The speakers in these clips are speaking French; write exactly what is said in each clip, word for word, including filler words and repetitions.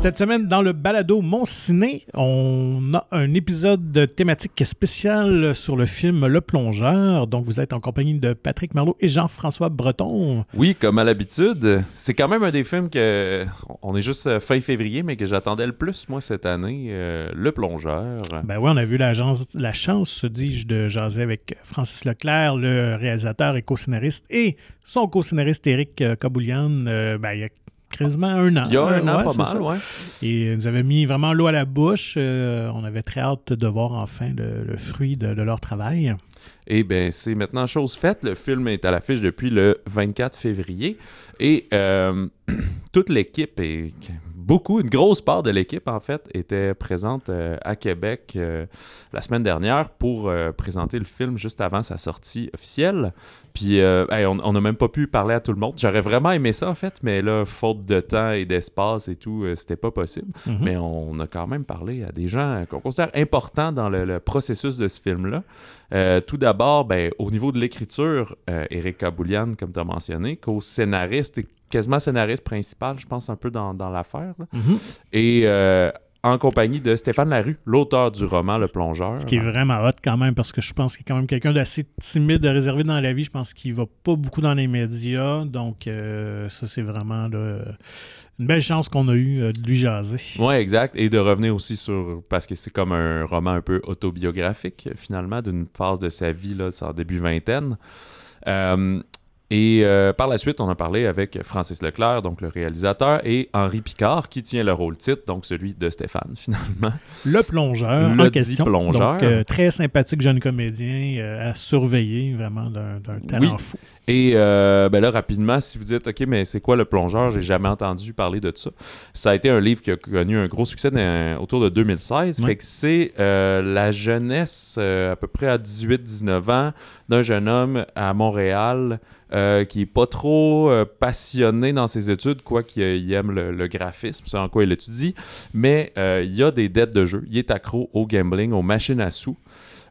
Cette semaine, dans le balado Mon Ciné, on a un épisode thématique spécial sur le film Le Plongeur. Donc, vous êtes en compagnie de Patrick Marleau et Jean-François Breton. Oui, comme à l'habitude. C'est quand même un des films que... On est juste fin février, mais que j'attendais le plus, moi, cette année. Euh, Le Plongeur. Ben oui, on a vu la, la chance, dis-je, de jaser avec Francis Leclerc, le réalisateur et co-scénariste, et son co-scénariste Éric Cabouliane, euh, ben, il y a quasiment un an. Il y a un an, ouais, pas mal, ça. Ouais. Et nous avait mis vraiment l'eau à la bouche. Euh, on avait très hâte de voir enfin le, le fruit de, de leur travail. Et bien, c'est maintenant chose faite. Le film est à l'affiche depuis le vingt-quatre février. Et euh, toute l'équipe, et beaucoup, une grosse part de l'équipe, en fait, était présente euh, à Québec euh, la semaine dernière pour euh, présenter le film juste avant sa sortie officielle. Puis, euh, hey, on n'a même pas pu parler à tout le monde. J'aurais vraiment aimé ça, en fait, mais là, faute de temps et d'espace et tout, euh, c'était pas possible. Mm-hmm. Mais on a quand même parlé à des gens qu'on considère importants dans le, le processus de ce film-là. Euh, tout d'abord, ben, au niveau de l'écriture, euh, Éric Cabouliane, comme tu as mentionné, co-scénariste et quasiment scénariste principal, je pense, un peu dans, dans l'affaire. Là. Mm-hmm. Et... Euh, en compagnie de Stéphane Larue, l'auteur du roman Le Plongeur. Ce qui est vraiment hot quand même, parce que je pense qu'il est quand même quelqu'un d'assez timide, de réservé dans la vie. Je pense qu'il va pas beaucoup dans les médias. Donc, euh, ça, c'est vraiment là, une belle chance qu'on a eue euh, de lui jaser. Oui, exact. Et de revenir aussi sur... Parce que c'est comme un roman un peu autobiographique, finalement, d'une phase de sa vie, là, en début vingtaine. Euh... Et euh, par la suite, on a parlé avec Francis Leclerc, donc le réalisateur, et Henri Picard, qui tient le rôle titre, donc celui de Stéphane, finalement. Le plongeur, le en question. Le plongeur. Donc, euh, très sympathique jeune comédien euh, à surveiller, vraiment d'un, d'un talent oui. fou. Et euh, ben là, rapidement, si vous dites « OK, mais c'est quoi Le Plongeur? J'ai jamais entendu parler de ça. » Ça a été un livre qui a connu un gros succès dans, autour de deux mille seize. Ouais. Fait que c'est euh, la jeunesse, euh, à peu près à dix-huit dix-neuf ans, d'un jeune homme à Montréal euh, qui n'est pas trop euh, passionné dans ses études, quoi qu'il il aime le, le graphisme, c'est en quoi il étudie. Mais euh, il a des dettes de jeu. Il est accro au gambling, aux machines à sous.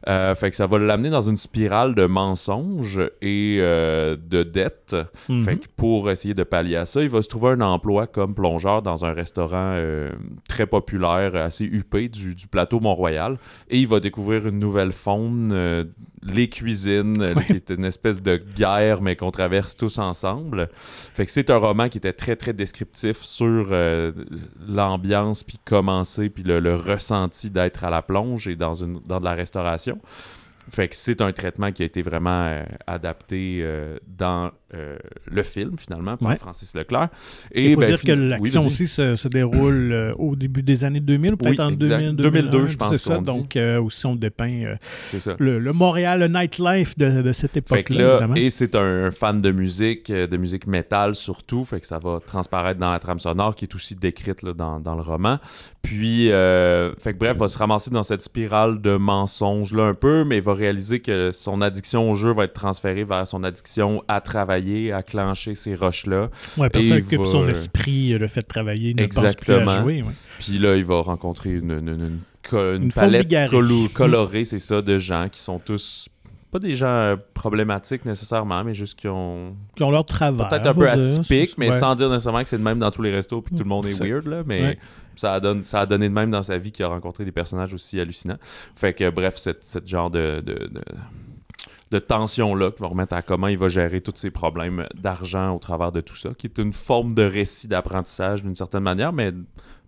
Euh, fait que ça va l'amener dans une spirale de mensonges et euh, de dettes. Mm-hmm. Fait que pour essayer de pallier à ça, il va se trouver un emploi comme plongeur dans un restaurant euh, très populaire, assez huppé du, du plateau Mont-Royal. Et il va découvrir une nouvelle faune, euh, les cuisines, oui. qui est une espèce de guerre, mais qu'on traverse tous ensemble. Fait que c'est un roman qui était très, très descriptif sur euh, l'ambiance, puis commencer, puis le, le ressenti d'être à la plonge et dans, une, dans de la restauration. Fait que c'est un traitement qui a été vraiment euh, adapté euh, dans euh, le film, finalement, par ouais. Francis Leclerc. Et il faut ben, dire fin... que l'action oui, aussi se, se déroule euh, au début des années deux mille, peut-être oui, en deux mille, deux mille deux, je pense. C'est ça, dit. donc euh, aussi on dépeint euh, c'est ça. Le, le Montréal, le nightlife de, de cette époque-là. Là, et c'est un, un fan de musique, de musique métal surtout, fait que ça va transparaître dans la trame sonore qui est aussi décrite là, dans, dans le roman. Puis, euh, fait que bref, va se ramasser dans cette spirale de mensonges-là un peu, mais va réaliser que son addiction au jeu va être transférée vers son addiction à travailler, à clencher ces roches-là. Oui, parce que ça occupe va... son esprit, le fait de travailler, ne Exactement. Pense plus à jouer. Ouais. Puis là, il va rencontrer une, une, une, une, une, une palette colo- colorée, c'est ça, de gens qui sont tous... Pas des gens problématiques nécessairement, mais juste qui ont... Qui ont leur travail. Peut-être un peu atypique, mais ouais. sans dire nécessairement que c'est de même dans tous les restos et que tout le monde est weird, là, mais ouais. ça, a donné, ça a donné de même dans sa vie qu'il a rencontré des personnages aussi hallucinants. Fait que bref, ce genre de... de, de... de tension-là, qui va remettre à comment il va gérer tous ses problèmes d'argent au travers de tout ça, qui est une forme de récit d'apprentissage d'une certaine manière, mais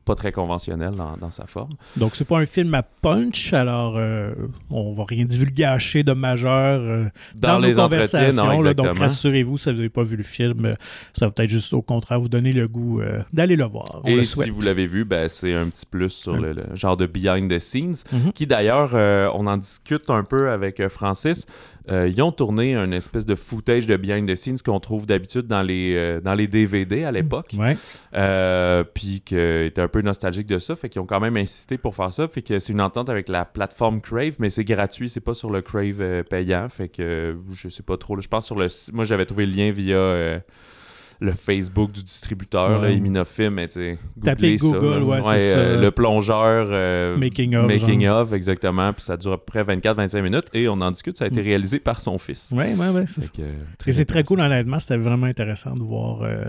pas très conventionnel dans, dans sa forme. Donc, c'est pas un film à punch, alors euh, on va rien divulgacher de majeur euh, dans, dans les nos entretiens, non, exactement. Là, donc, rassurez-vous, si vous n'avez pas vu le film, ça va peut-être juste, au contraire, vous donner le goût euh, d'aller le voir. On Et le souhaite. Si vous l'avez vu, ben, c'est un petit plus sur le, le genre de behind the scenes, mm-hmm. qui d'ailleurs, euh, on en discute un peu avec Francis. Euh, ils ont tourné une espèce de footage de behind the scenes qu'on trouve d'habitude dans les, euh, dans les D V D à l'époque. Ouais. Euh, puis qu'ils étaient un peu nostalgiques de ça. Fait qu'ils ont quand même insisté pour faire ça. Fait que c'est une entente avec la plateforme Crave, mais c'est gratuit. C'est pas sur le Crave euh, payant. Fait que euh, je sais pas trop. Là, je pense sur le... Moi, j'avais trouvé le lien via... Euh, le Facebook du distributeur, ouais. là, Iminofilm, mais tu sais, googlez ça. Google, ouais, ouais, c'est euh, ça. Le plongeur euh, Making of, making of exactement, puis ça dure à peu près vingt-quatre à vingt-cinq minutes, et on en discute, ça a été réalisé par son fils. Oui, oui, oui, c'est ça. Que, très et c'est très cool, honnêtement, c'était vraiment intéressant de voir euh,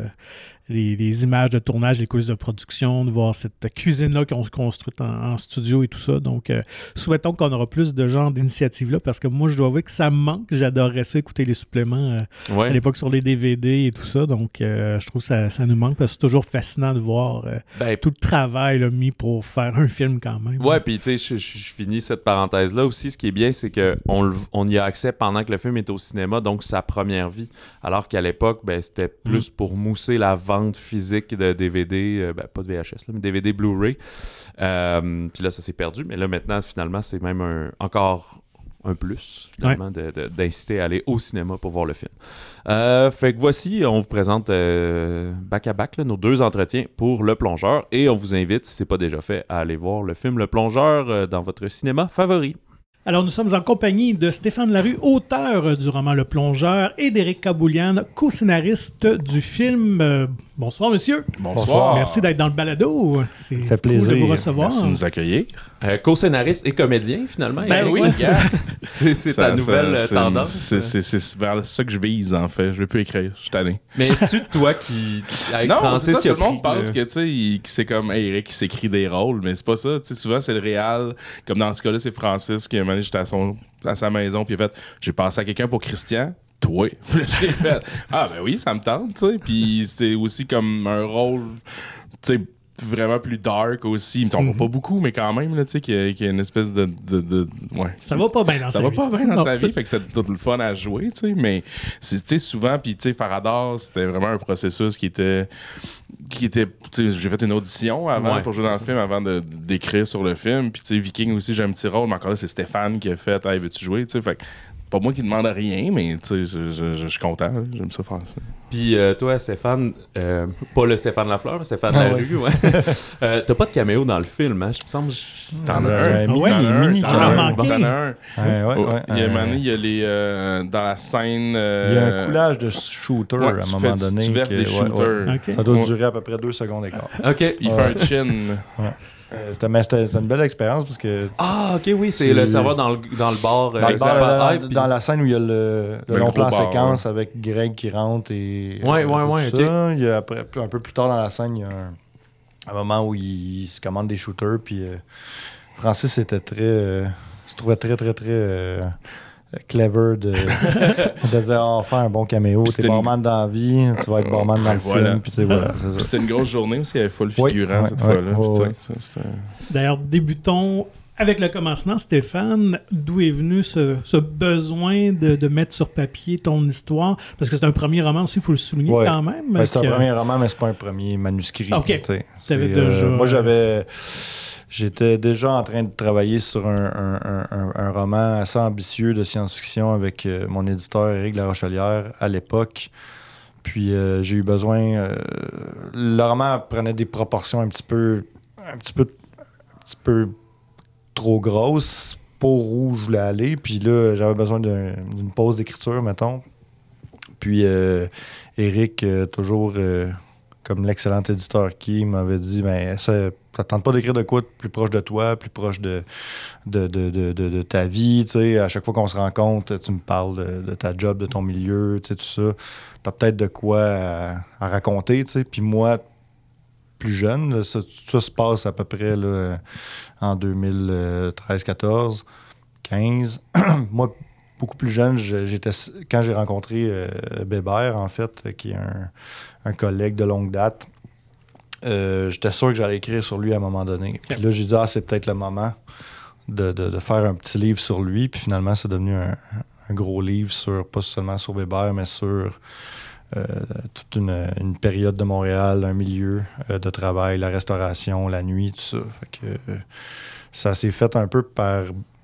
les, les images de tournage, les coulisses de production, de voir cette cuisine-là qu'on se construit en, en studio et tout ça, donc euh, souhaitons qu'on aura plus de genre d'initiatives-là, parce que moi, je dois avouer que ça me manque, j'adorerais ça, écouter les suppléments euh, ouais. à l'époque sur les D V D et tout ça, donc euh, je trouve que ça, ça nous manque, parce que c'est toujours fascinant de voir euh, ben, tout le travail là, mis pour faire un film quand même. Ouais, ouais. Puis tu sais, je, je, je finis cette parenthèse-là aussi, ce qui est bien, c'est qu'on on y a accès pendant que le film est au cinéma, donc sa première vie, alors qu'à l'époque, ben, c'était plus mm. pour mousser la vente physique de D V D, euh, ben, pas de V H S, là, mais D V D Blu-ray, euh, puis là, ça s'est perdu, mais là, maintenant, finalement, c'est même un, encore... un plus, finalement, ouais. de, de, d'inciter à aller au cinéma pour voir le film. Euh, fait que voici, on vous présente euh, back à back là, nos deux entretiens pour Le Plongeur, et on vous invite, si ce n'est pas déjà fait, à aller voir le film Le Plongeur euh, dans votre cinéma favori. Alors, nous sommes en compagnie de Stéphane Larue, auteur du roman Le Plongeur, et d'Éric Cabouliane, co-scénariste du film. Euh, bonsoir, monsieur. Bonsoir. Bonsoir. Merci d'être dans le balado. C'est fait plaisir cool de vous recevoir. Merci de nous accueillir. Euh, co-scénariste et comédien, finalement. Ben oui, c'est, c'est, c'est ça, ta nouvelle ça, c'est, tendance. C'est, c'est, c'est vers ça que je vise, en fait. Je ne veux plus écrire. Je suis tanné. Mais est-ce que toi qui... Avec non, Francis, ça, qui tout le monde pris, pense euh... que tu sais, il, c'est comme Éric qui s'écrit des rôles, mais c'est pas ça. T'sais, souvent, c'est le réal. Comme dans ce cas-là, c'est Francis qui... J'étais à, son, à sa maison, puis il a fait « J'ai passé à quelqu'un pour Christian. » Toi. J'ai fait « Ah, ben oui, ça me tente. » tu sais. Puis c'est aussi comme un rôle, tu sais, vraiment plus dark aussi. Il me tombe mm-hmm. pas beaucoup, mais quand même, là, tu sais, qu'il y, qu'il y a une espèce de... de, de ouais. Ça va pas bien dans ça sa vie. Ça va pas bien dans non, sa vie, fait que c'était tout le fun à jouer, tu sais. Mais, tu sais, souvent, puis tu sais, Farador, c'était vraiment un processus qui était... qui était, j'ai fait une audition avant ouais, pour jouer dans ça. Le film, avant de, d'écrire sur le film. Puis tu sais, Viking aussi, j'ai un petit rôle, mais encore là, c'est Stéphane qui a fait « Hey, veux-tu jouer? » Tu sais, fait pas moi qui demande rien, mais tu sais, je, je, je suis content, hein, j'aime ça faire ça. Puis euh, toi, Stéphane, euh, pas le Stéphane Lafleur, mais Stéphane ah, Larue, ouais. euh, t'as pas de caméo dans le film, hein? Je me semble... T'en as un. Oui, il est mini. T'en as un. Il y a Mané, il y a les... Euh, dans la scène... Euh, il y a un coulage de shooter ouais, à un moment fais, donné. Tu verses que, des shooters. Ouais, ouais. Okay. Ça doit ouais. durer à peu près deux secondes et quart. OK, il ouais. fait un chin. Ouais. C'était, mais c'était, c'était une belle expérience parce que... Ah, OK, oui, c'est tu... le savoir dans le, dans le bar. Dans, le bar, la, hype, dans puis... la scène où il y a le, le, le long plan bar, séquence ouais. avec Greg qui rentre et... Oui, euh, oui, oui, OK. Ça. Il y a après, un peu plus tard dans la scène, il y a un, un moment où il, il se commande des shooters, puis euh, Francis était très... Euh, se trouvait très, très, très... Euh, clever de, de dire oh, on fait un bon caméo, t'es une... barman dans la vie, tu vas être barman dans le voilà. film, puis tu sais, voilà, c'est ça. C'était une grosse journée aussi, il y avait full figurant oui, cette oui, fois-là. Oui, oui. Ça, c'était... D'ailleurs, débutons avec le commencement, Stéphane, d'où est venu ce, ce besoin de, de mettre sur papier ton histoire? Parce que c'est un premier roman aussi, il faut le souligner ouais. quand même. Ben, c'est que... un premier roman, mais c'est pas un premier manuscrit. Okay. C'est, déjà... euh, moi, j'avais... J'étais déjà en train de travailler sur un, un, un, un roman assez ambitieux de science-fiction avec euh, mon éditeur Éric Larochelière à l'époque. Puis euh, j'ai eu besoin... Euh, le roman prenait des proportions un petit peu, un petit peu, un petit peu trop grosses pour où je voulais aller. Puis là, j'avais besoin d'un, d'une pause d'écriture, mettons. Puis euh, Éric, euh, toujours... Euh, comme l'excellent éditeur qui m'avait dit ben ça t'attends pas d'écrire de quoi de plus proche de toi, plus proche de, de, de, de, de, de ta vie, tu sais, à chaque fois qu'on se rencontre, tu me parles de, de ta job, de ton milieu, tu sais, tout ça. T'as peut-être de quoi à, à raconter, tu sais. Puis moi, plus jeune, là, ça, ça se passe à peu près là, en deux mille treize quatorze quinze. Moi, beaucoup plus jeune, j'étais quand j'ai rencontré euh, Bébert, en fait, qui est un, un collègue de longue date, euh, j'étais sûr que j'allais écrire sur lui à un moment donné. Puis là, j'ai dit « Ah, c'est peut-être le moment de, de, de faire un petit livre sur lui. » Puis finalement, c'est devenu un, un gros livre, sur pas seulement sur Bébert, mais sur euh, toute une, une période de Montréal, un milieu euh, de travail, la restauration, la nuit, tout ça. Fait que, euh, ça s'est fait un peu par...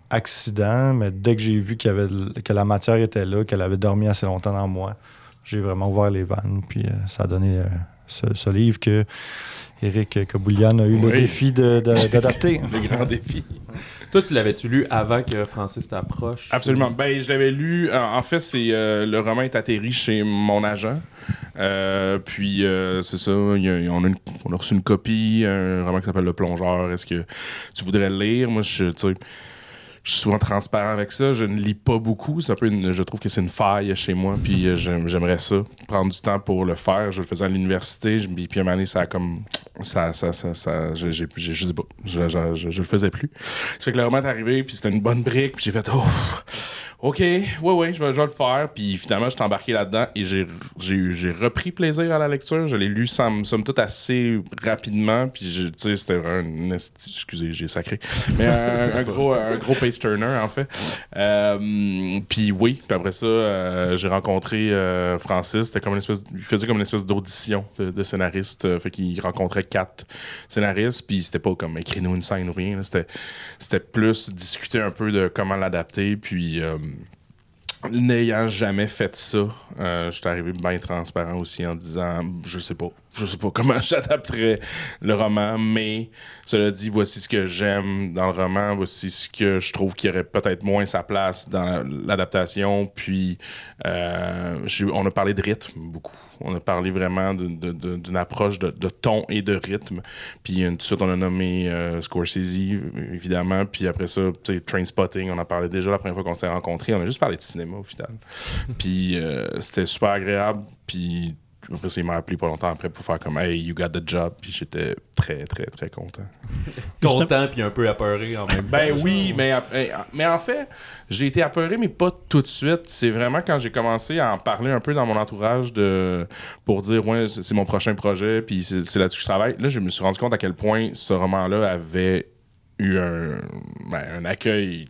accident, mais dès que j'ai vu qu'il y avait, que la matière était là, qu'elle avait dormi assez longtemps dans moi, j'ai vraiment ouvert les vannes, puis euh, ça a donné euh, ce, ce livre que Éric Cabouliane a eu oui. le défi de, de, d'adapter. Le grand défi. Toi, tu l'avais-tu lu avant que Francis t'approche? Absolument. Ou... Ben, je l'avais lu. En, en fait, c'est euh, le roman est atterri chez mon agent. Euh, puis, euh, c'est ça. Il y a, on, a une, on a reçu une copie, un roman qui s'appelle Le Plongeur. Est-ce que tu voudrais le lire? Moi, je, tu sais, je suis souvent transparent avec ça. Je ne lis pas beaucoup. C'est un peu une, je trouve que c'est une faille chez moi. Puis, euh, j'aimerais ça. Prendre du temps pour le faire. Je le faisais à l'université. Je, puis, à un moment donné, ça a comme... Ça, ça, ça, ça, je, je, je, je sais pas, je, je, je, je le faisais plus. Ça fait que le roman est arrivé, puis c'était une bonne brique, puis j'ai fait, oh, ok, ouais, ouais, je vais, je vais le faire. Puis finalement, je suis embarqué là-dedans et j'ai, j'ai, j'ai repris plaisir à la lecture. Je l'ai lu, somme toute, assez rapidement, puis tu sais, c'était vraiment un, excusez, j'ai sacré, mais un, un gros, un gros page-turner, en fait. Euh, puis oui, puis après ça, euh, j'ai rencontré euh, Francis, c'était comme une espèce, il faisait comme une espèce d'audition de, de scénariste, euh, fait qu'il rencontrait quatre scénaristes, puis c'était pas comme écris-nous une scène ou rien, là. C'était, c'était plus discuter un peu de comment l'adapter, puis euh, n'ayant jamais fait ça, euh, j'étais arrivé bien transparent aussi en disant je sais pas, je sais pas comment j'adapterais le roman, mais cela dit, voici ce que j'aime dans le roman, voici ce que je trouve qui aurait peut-être moins sa place dans la, l'adaptation, puis euh, on a parlé de rythme beaucoup. On a parlé vraiment de, de, de, d'une approche de, de ton et de rythme. Puis tout de suite, on a nommé euh, Scorsese, évidemment. Puis après ça, tu sais, Trainspotting, on en parlait déjà la première fois qu'on s'est rencontrés. On a juste parlé de cinéma, au final. Puis euh, c'était super agréable. Puis après, il m'a appelé pas longtemps après pour faire comme « Hey, you got the job ». Puis j'étais très, très, très content. Content puis un peu apeuré en même temps. Ben oui, mais, mais en fait, j'ai été apeuré, mais pas tout de suite. C'est vraiment quand j'ai commencé à en parler un peu dans mon entourage de pour dire « Ouais, c'est mon prochain projet, puis c'est, c'est là-dessus que je travaille ». Là, je me suis rendu compte à quel point ce roman-là avait eu un, ben, un accueil...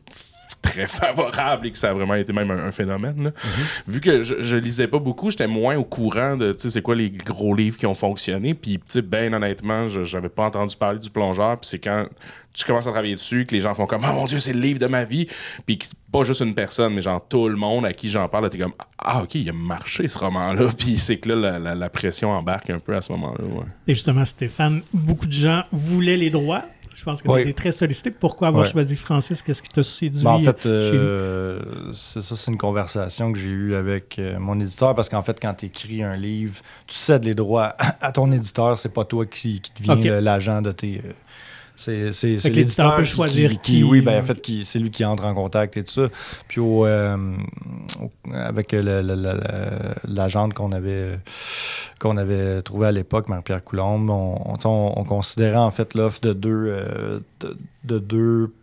très favorable et que ça a vraiment été même un, un phénomène. Là. Mm-hmm. Vu que je, je lisais pas beaucoup, j'étais moins au courant de c'est quoi les gros livres qui ont fonctionné. Puis ben honnêtement, je, j'avais pas entendu parler du Plongeur. Puis c'est quand tu commences à travailler dessus que les gens font comme « Oh mon Dieu, c'est le livre de ma vie! » Puis pas juste une personne, mais genre tout le monde à qui j'en parle, là, t'es comme « Ah ok, il a marché ce roman-là! » Puis c'est que là, la, la, la pression embarque un peu à ce moment-là. Ouais. Et justement, Stéphane, beaucoup de gens voulaient les droits. Je pense que oui. Tu es très sollicité. Pourquoi avoir oui. choisi Francis? Qu'est-ce qui t'a séduit? Ben en fait, euh, c'est ça, c'est une conversation que j'ai eue avec euh, mon éditeur parce qu'en fait, quand tu écris un livre, tu cèdes les droits à, à ton éditeur. C'est pas toi qui, qui deviens okay. le, l'agent de tes... Euh, c'est c'est, c'est l'éditeur peut choisir qui, qui, qui... Oui, ben en fait, qui, c'est lui qui entre en contact et tout ça. Puis au, euh, au, avec le, le, le, l'agente qu'on avait... qu'on avait trouvé à l'époque, Marie-Pierre Coulombe, on, on, on considérait en fait l'offre de deux, euh, de, de deux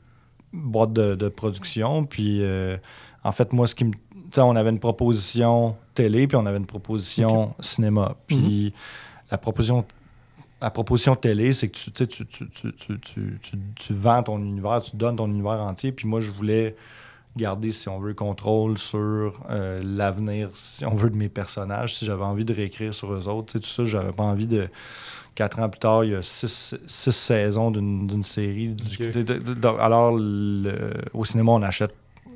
boîtes de, de production. Puis, euh, en fait, moi, ce qui me... on avait une proposition télé, puis on avait une proposition okay. cinéma. Puis, mm-hmm. la proposition la proposition télé, c'est que tu, tu, tu, tu, tu, tu, tu, tu vends ton univers, tu donnes ton univers entier. Puis moi, je voulais... garder, si on veut, contrôle sur euh, l'avenir, si on veut, de mes personnages, si j'avais envie de réécrire sur eux autres. Tu sais, tout ça, j'avais pas envie de... Quatre ans plus tard, il y a six, six saisons d'une, d'une série. Okay. Du, de, de, de, alors, le, au cinéma, on achète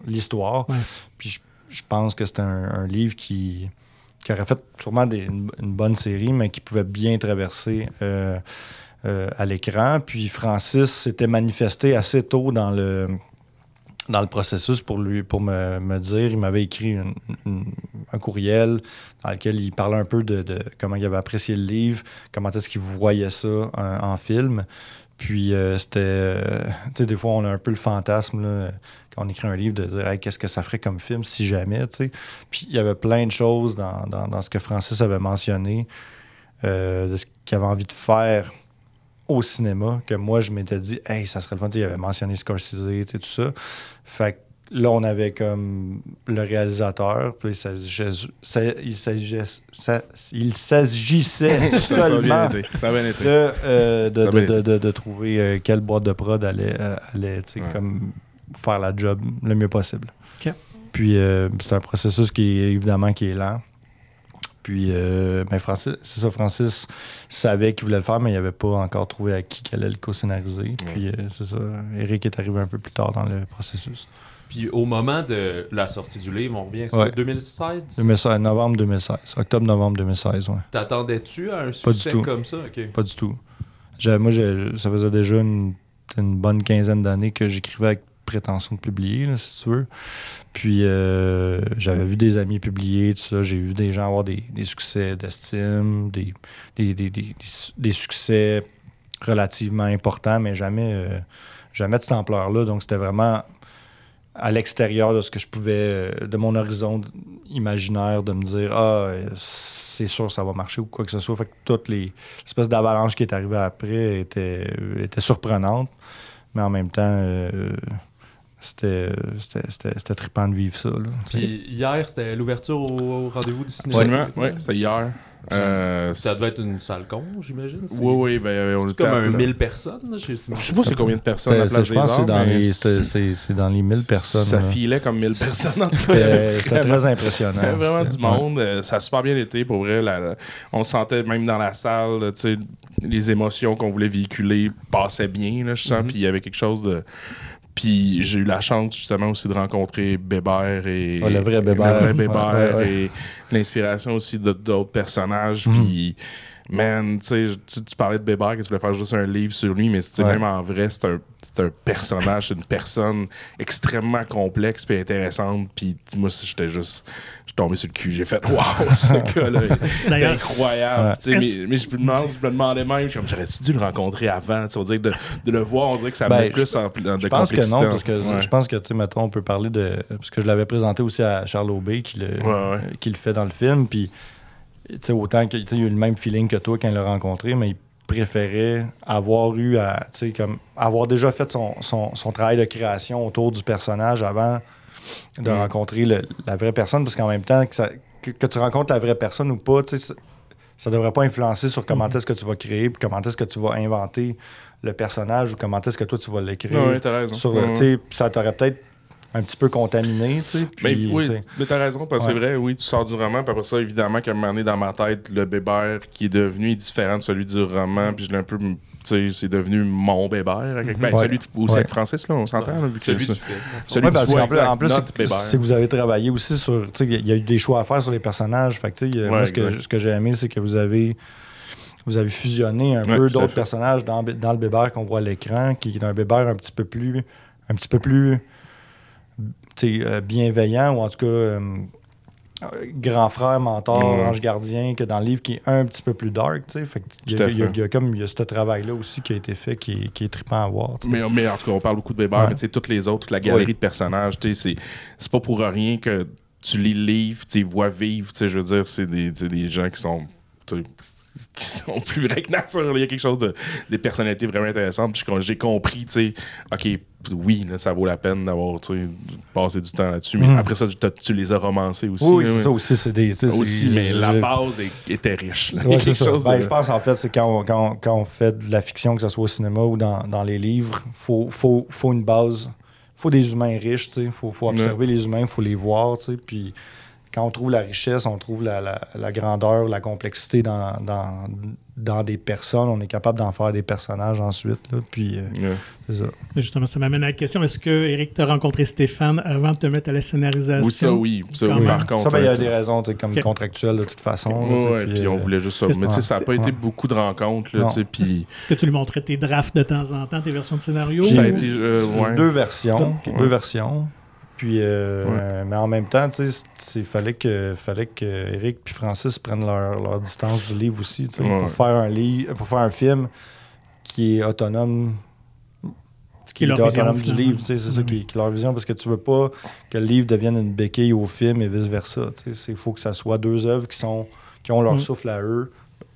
l'histoire. Ouais. Puis je, je pense que c'est un, un livre qui, qui aurait fait sûrement des, une, une bonne série, mais qui pouvait bien traverser... Euh, euh, à l'écran. Puis Francis s'était manifesté assez tôt dans le... dans le processus pour lui pour me, me dire. Il m'avait écrit une, une, un courriel dans lequel il parlait un peu de, de comment il avait apprécié le livre, comment est-ce qu'il voyait ça en, en film. Puis euh, c'était... Euh, tu sais, des fois, on a un peu le fantasme, là, quand on écrit un livre, de dire hey, « qu'est-ce que ça ferait comme film si jamais? » tu sais. Puis il y avait plein de choses dans, dans, dans ce que Francis avait mentionné, euh, de ce qu'il avait envie de faire au cinéma, que moi, je m'étais dit « Hey, ça serait le fun. » Il avait mentionné Scorsese, tu sais, tout ça. Fait que là, on avait comme le réalisateur, puis ça, ça, il s'agissait, ça, il s'agissait seulement de trouver euh, quelle boîte de prod allait, allait tu sais, ouais. comme faire la job le mieux possible. Okay. Puis euh, c'est un processus qui est évidemment qui est lent. Puis, euh, ben Francis, c'est ça, Francis savait qu'il voulait le faire, mais il n'avait pas encore trouvé à qui qu'elle allait le co-scénariser. Puis, euh, c'est ça, Éric est arrivé un peu plus tard dans le processus. Puis, au moment de la sortie du livre, on revient, c'est ouais. deux mille seize? deux mille seize, novembre deux mille seize, octobre-novembre deux mille seize, oui. T'attendais-tu à un succès comme ça? Okay. Pas du tout. J'avais, moi, j'ai, ça faisait déjà une une bonne quinzaine d'années que j'écrivais avec prétention de publier, là, si tu veux. Puis euh, j'avais vu des amis publier, tout ça. J'ai vu des gens avoir des, des succès d'estime, des, des, des, des, des succès relativement importants, mais jamais, euh, jamais de cette ampleur-là. Donc c'était vraiment à l'extérieur de ce que je pouvais, de mon horizon imaginaire, de me dire « Ah, c'est sûr ça va marcher » ou quoi que ce soit. Fait que toute les, l'espèce d'avalanche qui est arrivée après était, était surprenante, mais en même temps... Euh, C'était, c'était, c'était, c'était trippant de vivre ça. Là. Puis hier, c'était l'ouverture au, au Rendez-vous du cinéma. Oui, ouais, c'était hier. Euh, ça devait être une salle con, j'imagine. C'est... Oui, oui. Ben, on c'est comme un mille personnes. Je sais pas c'est combien de personnes à la place des arts. Je pense que c'est dans, les, c'est, c'est, c'est dans les mille personnes. Ça là. Filait comme mille personnes. En tout cas, c'était, c'était très impressionnant. C'était vraiment c'était... du monde. Ouais. Ça a super bien été, pour vrai. La, la... On sentait même dans la salle, tu sais, les émotions qu'on voulait véhiculer passaient bien, là, je sens. Mm-hmm. Puis il y avait quelque chose de... Puis j'ai eu la chance justement aussi de rencontrer Bébert et... Ouais, le vrai Bébert. Le vrai Bébert ouais, ouais, ouais. Et l'inspiration aussi de, d'autres personnages. Mm. Puis, man, tu sais, tu parlais de Bébert, que tu voulais faire juste un livre sur lui, mais ouais. Même en vrai, c'est un, c'est un personnage, c'est une personne extrêmement complexe puis intéressante. Puis moi, j'étais juste... tombé sur le cul, j'ai fait « Wow, ce gars-là, c'est incroyable! » Ouais. Mais, mais je, me demandais, je me demandais même, comme, j'aurais-tu dû le rencontrer avant? On dirait que de, de le voir, on dirait que ça ben, met plus en, en de complexité. Je pense que non, parce que ouais. Je pense que, tu sais, mettons, on peut parler de... Parce que je l'avais présenté aussi à Charles Aubé, qui le, ouais, ouais. Qui le fait dans le film, puis, tu sais, autant qu'il a eu le même feeling que toi quand il l'a rencontré, mais il préférait avoir eu à, tu sais, comme, avoir déjà fait son, son, son travail de création autour du personnage avant... de mmh. rencontrer le, la vraie personne, parce qu'en même temps, que, ça, que, que tu rencontres la vraie personne ou pas, ça, ça devrait pas influencer sur comment mmh. est-ce que tu vas créer, puis comment est-ce que tu vas inventer le personnage, ou comment est-ce que toi, tu vas l'écrire. Oui, t'as raison. Sur le, mmh. Ça t'aurait peut-être un petit peu contaminé. Puis, mais oui, t'sais. Mais t'as raison, parce que ouais. C'est vrai, oui, tu sors du roman, puis après ça, évidemment, qu'à un moment donné, dans ma tête, le Bébert qui est devenu est différent de celui du roman, puis je l'ai un peu... T'sais, c'est devenu mon Bébert. Avec... Ben, ouais. Celui aussi ouais. Avec Francis, là, on s'entend. Ouais. Là, vu que celui du film. Celui ouais, du film. En plus, en plus c'est, c'est que vous avez travaillé aussi sur... Il y a eu des choix à faire sur les personnages. Fait que, ouais, moi, ce que, ce que j'ai aimé, c'est que vous avez, vous avez fusionné un ouais, peu d'autres personnages dans, dans le Bébert qu'on voit à l'écran, qui est un Bébert un petit peu plus, un petit peu plus euh, bienveillant, ou en tout cas... Euh, grand frère, mentor, mmh. ange gardien, que dans le livre qui est un petit peu plus dark, tu sais. Fait qu'il y a, il y a, il y a comme il y a ce travail-là aussi qui a été fait, qui est, qui est trippant à voir. Mais, mais en tout cas, on parle beaucoup de Bébert, ouais. Mais tu sais, toutes les autres, toute la galerie oui. de personnages, tu sais, c'est, c'est pas pour rien que tu les livres, tu les vois vivre, tu sais, je veux dire, c'est des, des gens qui sont... qui sont plus vrais que nature. Il y a quelque chose de... des personnalités vraiment intéressantes. Puis j'ai compris, tu sais, OK, oui, là, ça vaut la peine d'avoir, tu sais, passé du temps là-dessus. Mais mm. après ça, tu les as romancés aussi. Oui, là, c'est ça aussi. C'est des, c'est aussi c'est, mais je... la base est, était riche. Ouais, c'est ça. Ben, de... Je pense, en fait, c'est quand on, quand, on, quand on fait de la fiction, que ce soit au cinéma ou dans, dans les livres, il faut, faut, faut une base. Il faut des humains riches, tu sais. Il faut, faut observer mm. les humains, il faut les voir, tu sais, puis... Quand on trouve la richesse, on trouve la, la, la grandeur, la complexité dans, dans, dans des personnes. On est capable d'en faire des personnages ensuite. Là, puis, euh, yeah. C'est ça. Justement, ça m'amène à la question. Est-ce que, Éric, tu as rencontré Stéphane avant de te mettre à la scénarisation? Oui, ça, oui. Ça, oui. Par contre, ça, ben, il y a des raisons comme okay. contractuelles, de toute façon. Oui, ouais, puis euh, on voulait juste ça. Mais tu sais, ça n'a pas ouais. été beaucoup de rencontres. Là, puis... Est-ce que tu lui montrais tes drafts de temps en temps, tes versions de scénario? Ça ou... a été, euh, ouais. Deux versions. Okay. Deux ouais. versions. Puis, euh, ouais. euh, mais en même temps, tu sais, il fallait que, fallait que Éric puis Francis prennent leur, leur distance du livre aussi, tu sais, ouais. pour faire un livre, pour faire un film qui est autonome, qui est autonome du livre, tu sais, c'est oui. ça qui, qui est leur vision, parce que tu veux pas que le livre devienne une béquille au film et vice versa, tu sais, il faut que ça soit deux œuvres qui sont, qui ont leur oui. souffle à eux,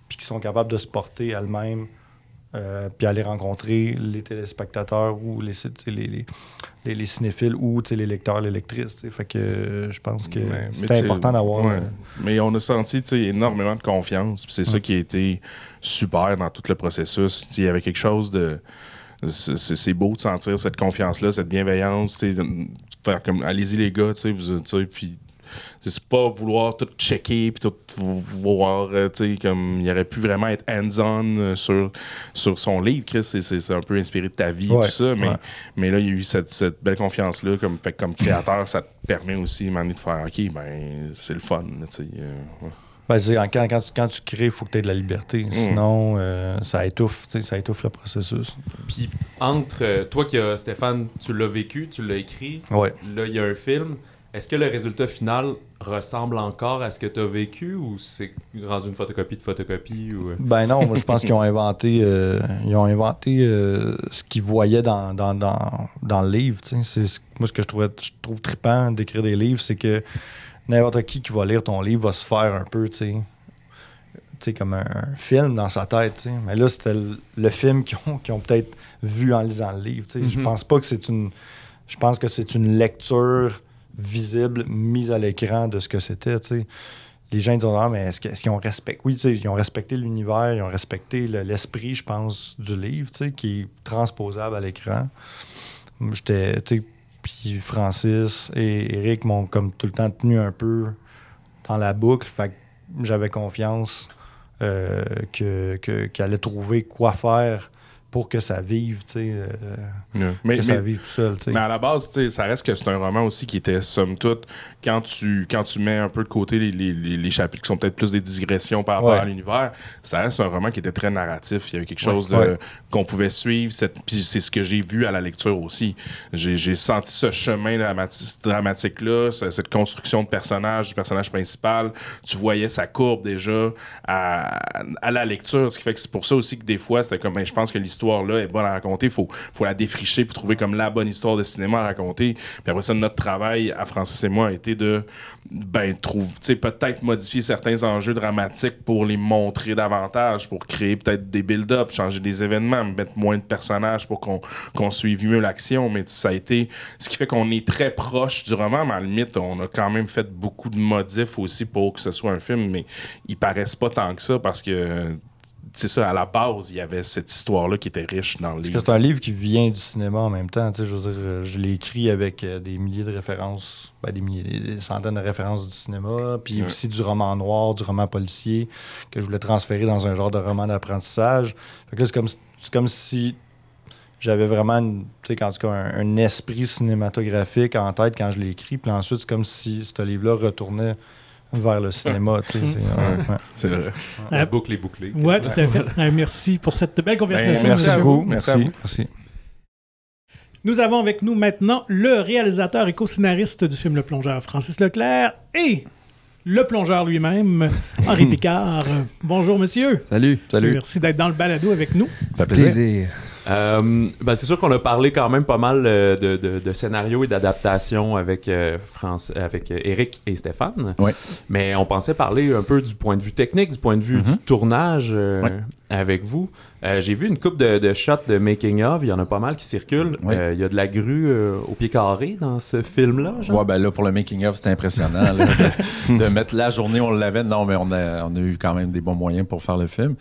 puis qui sont capables de se porter elles-mêmes. Euh, puis aller rencontrer les téléspectateurs ou les, les, les, les cinéphiles ou les lecteurs, les lectrices. T'sais. Fait que euh, je pense que mais, c'était mais important d'avoir... Ouais. Euh... Mais on a senti énormément de confiance. Puis c'est ouais. ça qui a été super dans tout le processus. Il y avait quelque chose de... C'est, c'est beau de sentir cette confiance-là, cette bienveillance. De faire comme, allez-y les gars, t'sais, vous, t'sais, puis... C'est pas vouloir tout checker puis tout voir, tu sais, comme il aurait pu vraiment être hands-on sur, sur son livre, Chris, c'est, c'est, c'est un peu inspiré de ta vie, ouais, tout ça, mais, ouais. mais là, il y a eu cette, cette belle confiance-là, comme, fait, comme créateur, ça te permet aussi, m'amener de faire, OK, ben, c'est le fun, tu sais. Euh, ouais. Ben, c'est, quand, quand, tu, quand tu crées, il faut que tu aies de la liberté. Sinon, mmh. euh, ça étouffe, tu sais, ça étouffe le processus. Puis, entre toi qui as, Stéphane, tu l'as vécu, tu l'as écrit, ouais. Là, il y a un film. Est-ce que le résultat final ressemble encore à ce que tu as vécu ou c'est rendu une photocopie de photocopie? Ou... Ben non, moi, je pense qu'ils ont inventé, euh, ils ont inventé euh, ce qu'ils voyaient dans, dans, dans, dans le livre. C'est ce, moi, ce que je, trouvais, je trouve trippant d'écrire des livres, c'est que n'importe qui qui va lire ton livre va se faire un peu, tu sais, tu sais, comme un, un film dans sa tête, tu sais. Mais là, c'était le, le film qu'ils ont, qu'ils ont peut-être vu en lisant le livre, tu sais. Mm-hmm. Je pense pas que c'est une... Je pense que c'est une lecture... visible, mise à l'écran de ce que c'était, tu sais. Les gens disent « Ah, mais est-ce, que, est-ce qu'ils ont respecté... » Oui, tu sais, ils ont respecté l'univers, ils ont respecté le, l'esprit, je pense, du livre, tu sais, qui est transposable à l'écran. J'étais, tu sais, puis Francis et Éric m'ont comme tout le temps tenu un peu dans la boucle, fait que j'avais confiance euh, que, que, qu'ils allaient trouver quoi faire pour que ça vive, tu sais, euh, yeah. que mais, ça mais, vive tout seul, tu sais. Mais à la base, tu sais, ça reste que c'est un roman aussi qui était, somme toute, quand tu, quand tu mets un peu de côté les, les, les, les chapitres qui sont peut-être plus des digressions par rapport ouais. à l'univers, ça reste un roman qui était très narratif. Il y avait quelque chose ouais, de, ouais. qu'on pouvait suivre, cette, puis c'est ce que j'ai vu à la lecture aussi. J'ai, j'ai senti ce chemin dramati- dramatique-là, cette construction de personnage, du personnage principal. Tu voyais sa courbe déjà à, à la lecture, ce qui fait que c'est pour ça aussi que des fois, c'était comme, ben, je pense que l'histoire là est bonne à raconter, faut faut la défricher pour trouver comme la bonne histoire de cinéma à raconter. Puis après ça, notre travail à Francis et moi a été de ben trouver, tu sais, peut-être modifier certains enjeux dramatiques pour les montrer davantage, pour créer peut-être des build-up, changer des événements, mettre moins de personnages pour qu'on qu'on suive mieux l'action. Mais ça a été ce qui fait qu'on est très proche du roman, mais à la limite on a quand même fait beaucoup de modifs aussi pour que ce soit un film, mais ils paraissent pas tant que ça parce que c'est ça, à la base, il y avait cette histoire-là qui était riche dans le livre. Parce que c'est un livre qui vient du cinéma en même temps. Je veux dire, je l'ai écrit avec des milliers de références, ben des milliers, des centaines de références du cinéma, puis ouais. aussi du roman noir, du roman policier, que je voulais transférer dans un genre de roman d'apprentissage. Fait que là, c'est comme, c'est comme si j'avais vraiment, tu sais, en tout cas, un, un esprit cinématographique en tête quand je l'ai écrit, puis ensuite, c'est comme si ce livre-là retournait vers le cinéma, tu sais. C'est vrai. La euh, boucle est bouclée. Oui, tout à fait. Euh, merci pour cette belle conversation. Ben, merci à vous. Merci. Merci. Nous avons avec nous maintenant le réalisateur et co-scénariste du film Le Plongeur, Francis Leclerc, et le plongeur lui-même, Henri Picard. Bonjour, monsieur. Salut. Salut. Merci d'être dans le balado avec nous. Ça fait plaisir. plaisir. Euh, ben c'est sûr qu'on a parlé quand même pas mal euh, de, de, de scénarios et d'adaptations avec, euh, France, avec euh, Éric et Stéphane, ouais. mais on pensait parler un peu du point de vue technique, du point de vue mm-hmm. du tournage euh, ouais. avec vous. Euh, j'ai vu une couple de, de shots de making-of, il y en a pas mal qui circulent. Il oui. euh, y a de la grue euh, au pied carré dans ce film-là, genre? Ouais, ben là, pour le making-of, c'était impressionnant. Là, de, de mettre la journée, on l'avait. Non, mais on a, on a eu quand même des bons moyens pour faire le film.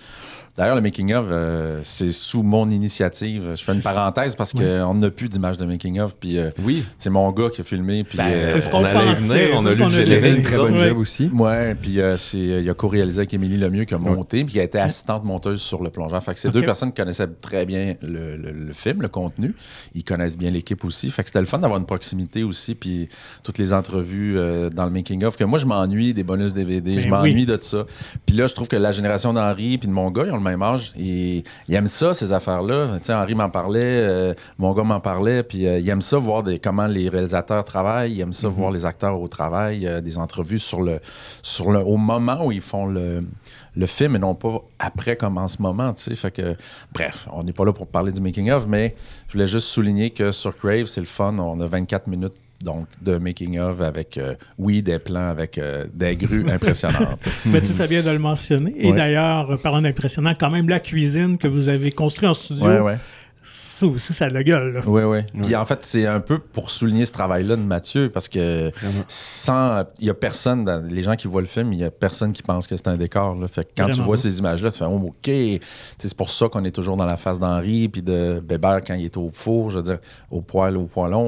D'ailleurs, le making-of, euh, c'est sous mon initiative. Je fais une parenthèse parce qu'on oui. n'a plus d'images de making-of. Puis euh, oui. c'est mon gars qui a filmé. Puis, ben, euh, c'est ce qu'on on allait venir. On a lu le très bonne job aussi. Oui, puis euh, c'est, il a co-réalisé avec Émilie Lemieux qui a monté. Oui. Puis il a été assistante monteuse sur Le Plongeur. Fait que c'est okay. deux personnes qui connaissaient très bien le, le, le film, le contenu. Ils connaissent bien l'équipe aussi. Fait que c'était le fun d'avoir une proximité aussi. Puis toutes les entrevues euh, dans le making-of. Que moi, je m'ennuie des bonus D V D. Mais je m'ennuie oui. de tout ça. Puis là, je trouve que la génération d'Henri puis de mon gars, ils ont le même âge. Et ils aiment ça, ces affaires-là. Tu sais, Henri m'en parlait, euh, mon gars m'en parlait. Puis euh, ils aiment ça, voir des, comment les réalisateurs travaillent. Ils aiment ça, mm-hmm. voir les acteurs au travail. Euh, des entrevues sur le, sur le, au moment où ils font le... le film et non pas après comme en ce moment, tu sais. Fait que, bref, on n'est pas là pour parler du making-of, mais je voulais juste souligner que sur Crave, c'est le fun, on a vingt-quatre minutes donc de making-of avec, euh, oui, des plans avec euh, des grues impressionnantes. Mais tu fais bien de le mentionner. Et ouais. d'ailleurs, parlant d'impressionnant, quand même la cuisine que vous avez construite en studio, ouais, ouais. ça aussi, ça a de la gueule. Là. Oui, oui. Puis oui. en fait, c'est un peu pour souligner ce travail-là de Mathieu, parce que Vraiment. sans... Il n'y a personne... Dans, les gens qui voient le film, il n'y a personne qui pense que c'est un décor. Là. Fait que quand Vraiment. tu vois ces images-là, tu fais « Oh, OK! » T'sais, c'est pour ça qu'on est toujours dans la face d'Henri, puis de Bébert quand il est au four, je veux dire, au poêle, au poêlon,